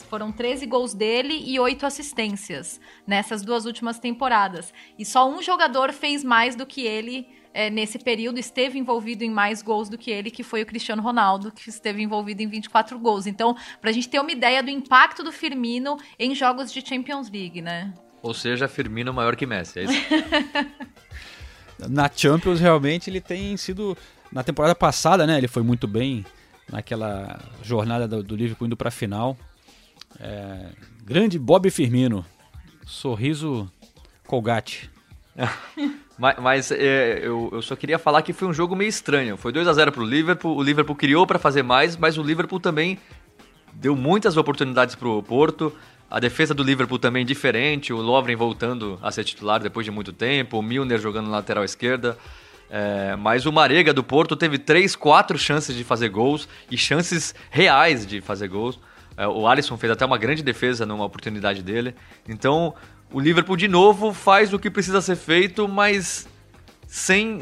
Foram 13 gols dele e 8 assistências nessas 2 últimas temporadas. E só um jogador fez mais do que ele nesse período, esteve envolvido em mais gols do que ele, que foi o Cristiano Ronaldo, que esteve envolvido em 24 gols. Então, pra gente ter uma ideia do impacto do Firmino em jogos de Champions League, né? Ou seja, Firmino maior que Messi, é isso? Na Champions, realmente, ele tem sido... Na temporada passada, né? Ele foi muito bem naquela jornada do Liverpool indo pra final. Grande Bob Firmino. Sorriso Colgate. Mas eu só queria falar que foi um jogo meio estranho. Foi 2-0 pro Liverpool. O Liverpool criou pra fazer mais, mas o Liverpool também deu muitas oportunidades pro Porto. A defesa do Liverpool também diferente, o Lovren voltando a ser titular depois de muito tempo, o Milner jogando na lateral esquerda, mas o Marega do Porto teve 3-4 chances de fazer gols e chances reais de fazer gols. O Alisson fez até uma grande defesa numa oportunidade dele. Então o Liverpool de novo faz o que precisa ser feito, mas sem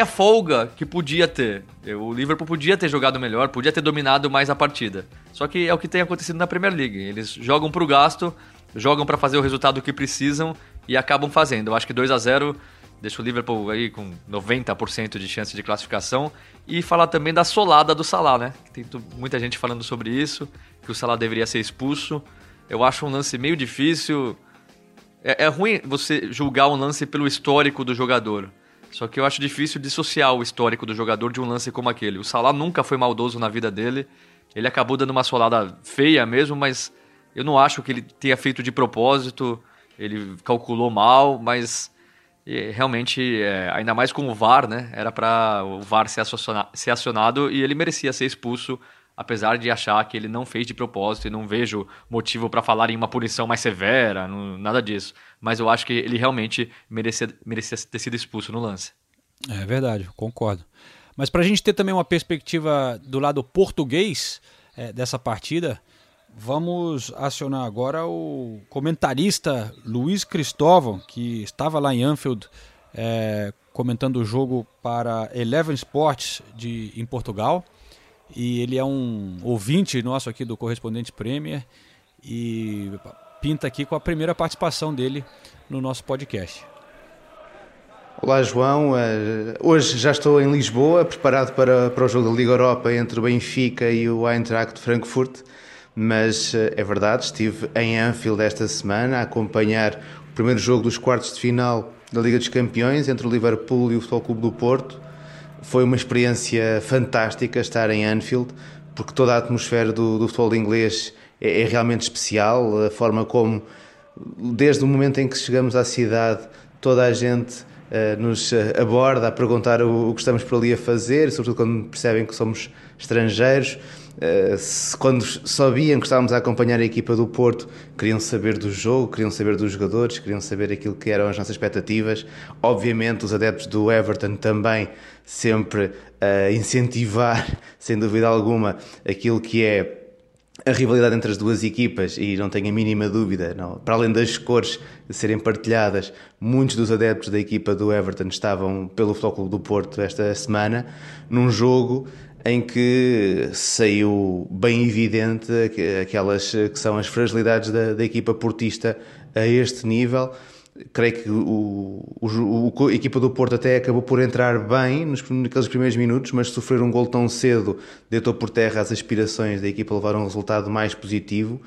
a folga que podia ter. O Liverpool podia ter jogado melhor, podia ter dominado mais a partida. Só que é o que tem acontecido na Premier League. Eles jogam pro gasto, jogam para fazer o resultado que precisam e acabam fazendo. Eu acho que 2-0 deixa o Liverpool aí com 90% de chance de classificação. E falar também da solada do Salah, né? Tem muita gente falando sobre isso, que o Salah deveria ser expulso. Eu acho um lance meio difícil... É ruim você julgar um lance pelo histórico do jogador. Só que eu acho difícil dissociar o histórico do jogador de um lance como aquele. O Salah nunca foi maldoso na vida dele. Ele acabou dando uma solada feia mesmo, mas eu não acho que ele tenha feito de propósito. Ele calculou mal, mas realmente, ainda mais com o VAR, né? Era para o VAR ser acionado e ele merecia ser expulso, apesar de achar que ele não fez de propósito e não vejo motivo para falar em uma punição mais severa, nada disso. Mas eu acho que ele realmente merecia ter sido expulso no lance. É verdade, concordo. Mas para a gente ter também uma perspectiva do lado português dessa partida, vamos acionar agora o comentarista Luiz Cristóvão, que estava lá em Anfield comentando o jogo para Eleven Sports em Portugal. E ele é um ouvinte nosso aqui do Correspondente Premier e pinta aqui com a primeira participação dele no nosso podcast. Olá, João. Hoje já estou em Lisboa, preparado para o jogo da Liga Europa entre o Benfica e o Eintracht de Frankfurt, mas é verdade, estive em Anfield esta semana a acompanhar o primeiro jogo dos quartos de final da Liga dos Campeões entre o Liverpool e o Futebol Clube do Porto. Foi uma experiência fantástica estar em Anfield, porque toda a atmosfera do futebol inglês é realmente especial. A forma como, desde o momento em que chegamos à cidade, toda a gente nos aborda a perguntar o que estamos por ali a fazer, sobretudo quando percebem que somos estrangeiros. Quando sabiam que estávamos a acompanhar a equipa do Porto, queriam saber do jogo, queriam saber dos jogadores, queriam saber aquilo que eram as nossas expectativas. Obviamente os adeptos do Everton também sempre a incentivar, sem dúvida alguma, aquilo que é a rivalidade entre as 2 equipas, e não tenho a mínima dúvida, não. Para além das cores serem partilhadas, muitos dos adeptos da equipa do Everton estavam pelo Futebol Clube do Porto esta semana, num jogo em que saiu bem evidente aquelas que são as fragilidades da equipa portista a este nível. Creio que a equipa do Porto até acabou por entrar bem naqueles primeiros minutos, mas sofrer um gol tão cedo deitou por terra as aspirações da equipa a levar um resultado mais positivo.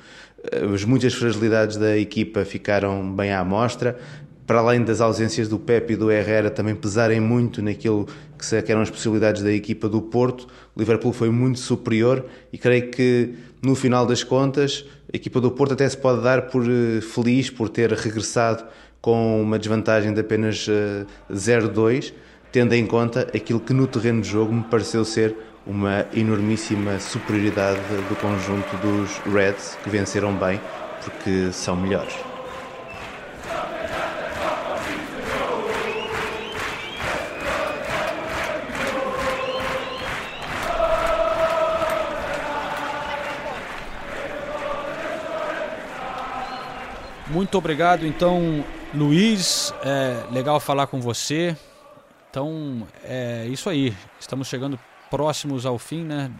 As muitas fragilidades da equipa ficaram bem à mostra. Para além das ausências do Pepe e do Herrera também pesarem muito naquilo que eram as possibilidades da equipa do Porto, o Liverpool foi muito superior e creio que, no final das contas, a equipa do Porto até se pode dar por feliz por ter regressado com uma desvantagem de apenas 0-2, tendo em conta aquilo que no terreno de jogo me pareceu ser uma enormíssima superioridade do conjunto dos Reds, que venceram bem porque são melhores. Muito obrigado, então, Luiz, é legal falar com você. Então, é isso aí, estamos chegando próximos ao fim, né,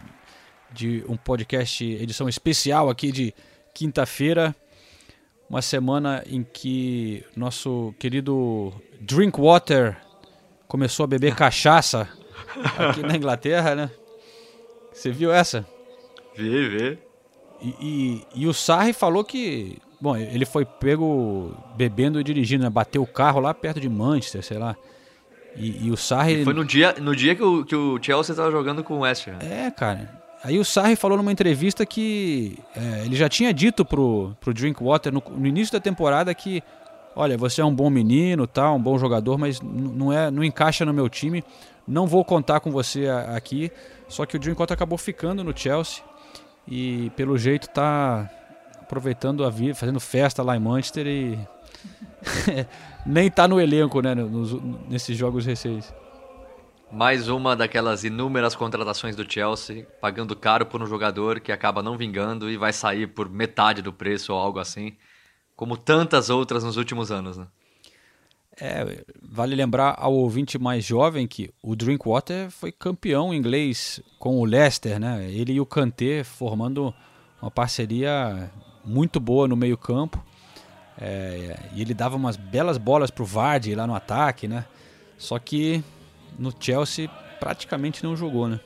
de um podcast, edição especial aqui de quinta-feira, uma semana em que nosso querido Drinkwater começou a beber cachaça aqui na Inglaterra, né? Você viu essa? Vi. E o Sarri falou que... Bom, ele foi pego bebendo e dirigindo, né? Bateu o carro lá perto de Manchester, sei lá. E o Sarri... E foi no dia que o Chelsea estava jogando com o West Ham. É, cara. Aí o Sarri falou numa entrevista que ele já tinha dito pro Drinkwater no início da temporada que, olha, você é um bom menino, tá, um bom jogador, mas não encaixa no meu time, não vou contar com você aqui. Só que o Drinkwater acabou ficando no Chelsea e, pelo jeito, tá... aproveitando a vida, fazendo festa lá em Manchester e nem tá no elenco, né, nesses jogos recentes. Mais uma daquelas inúmeras contratações do Chelsea, pagando caro por um jogador que acaba não vingando e vai sair por metade do preço ou algo assim, como tantas outras nos últimos anos, né? É, vale lembrar ao ouvinte mais jovem que o Drinkwater foi campeão inglês com o Leicester, né? Ele e o Kanté formando uma parceria muito boa no meio campo, e ele dava umas belas bolas pro Vardy lá no ataque, né? Só que no Chelsea praticamente não jogou, né?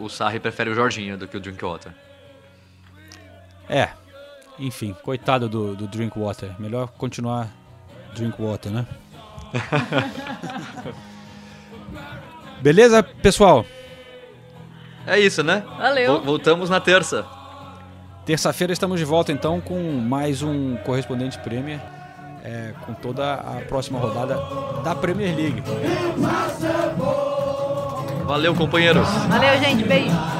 O Sarri prefere o Jorginho do que o Drinkwater. Enfim, coitado do Drinkwater. Melhor continuar Drinkwater, né? Beleza, pessoal? É isso, né? Valeu. Voltamos na terça. Terça-feira estamos de volta, então, com mais um Correspondente Premier, com toda a próxima rodada da Premier League. Valeu, companheiros. Valeu, gente. Beijo.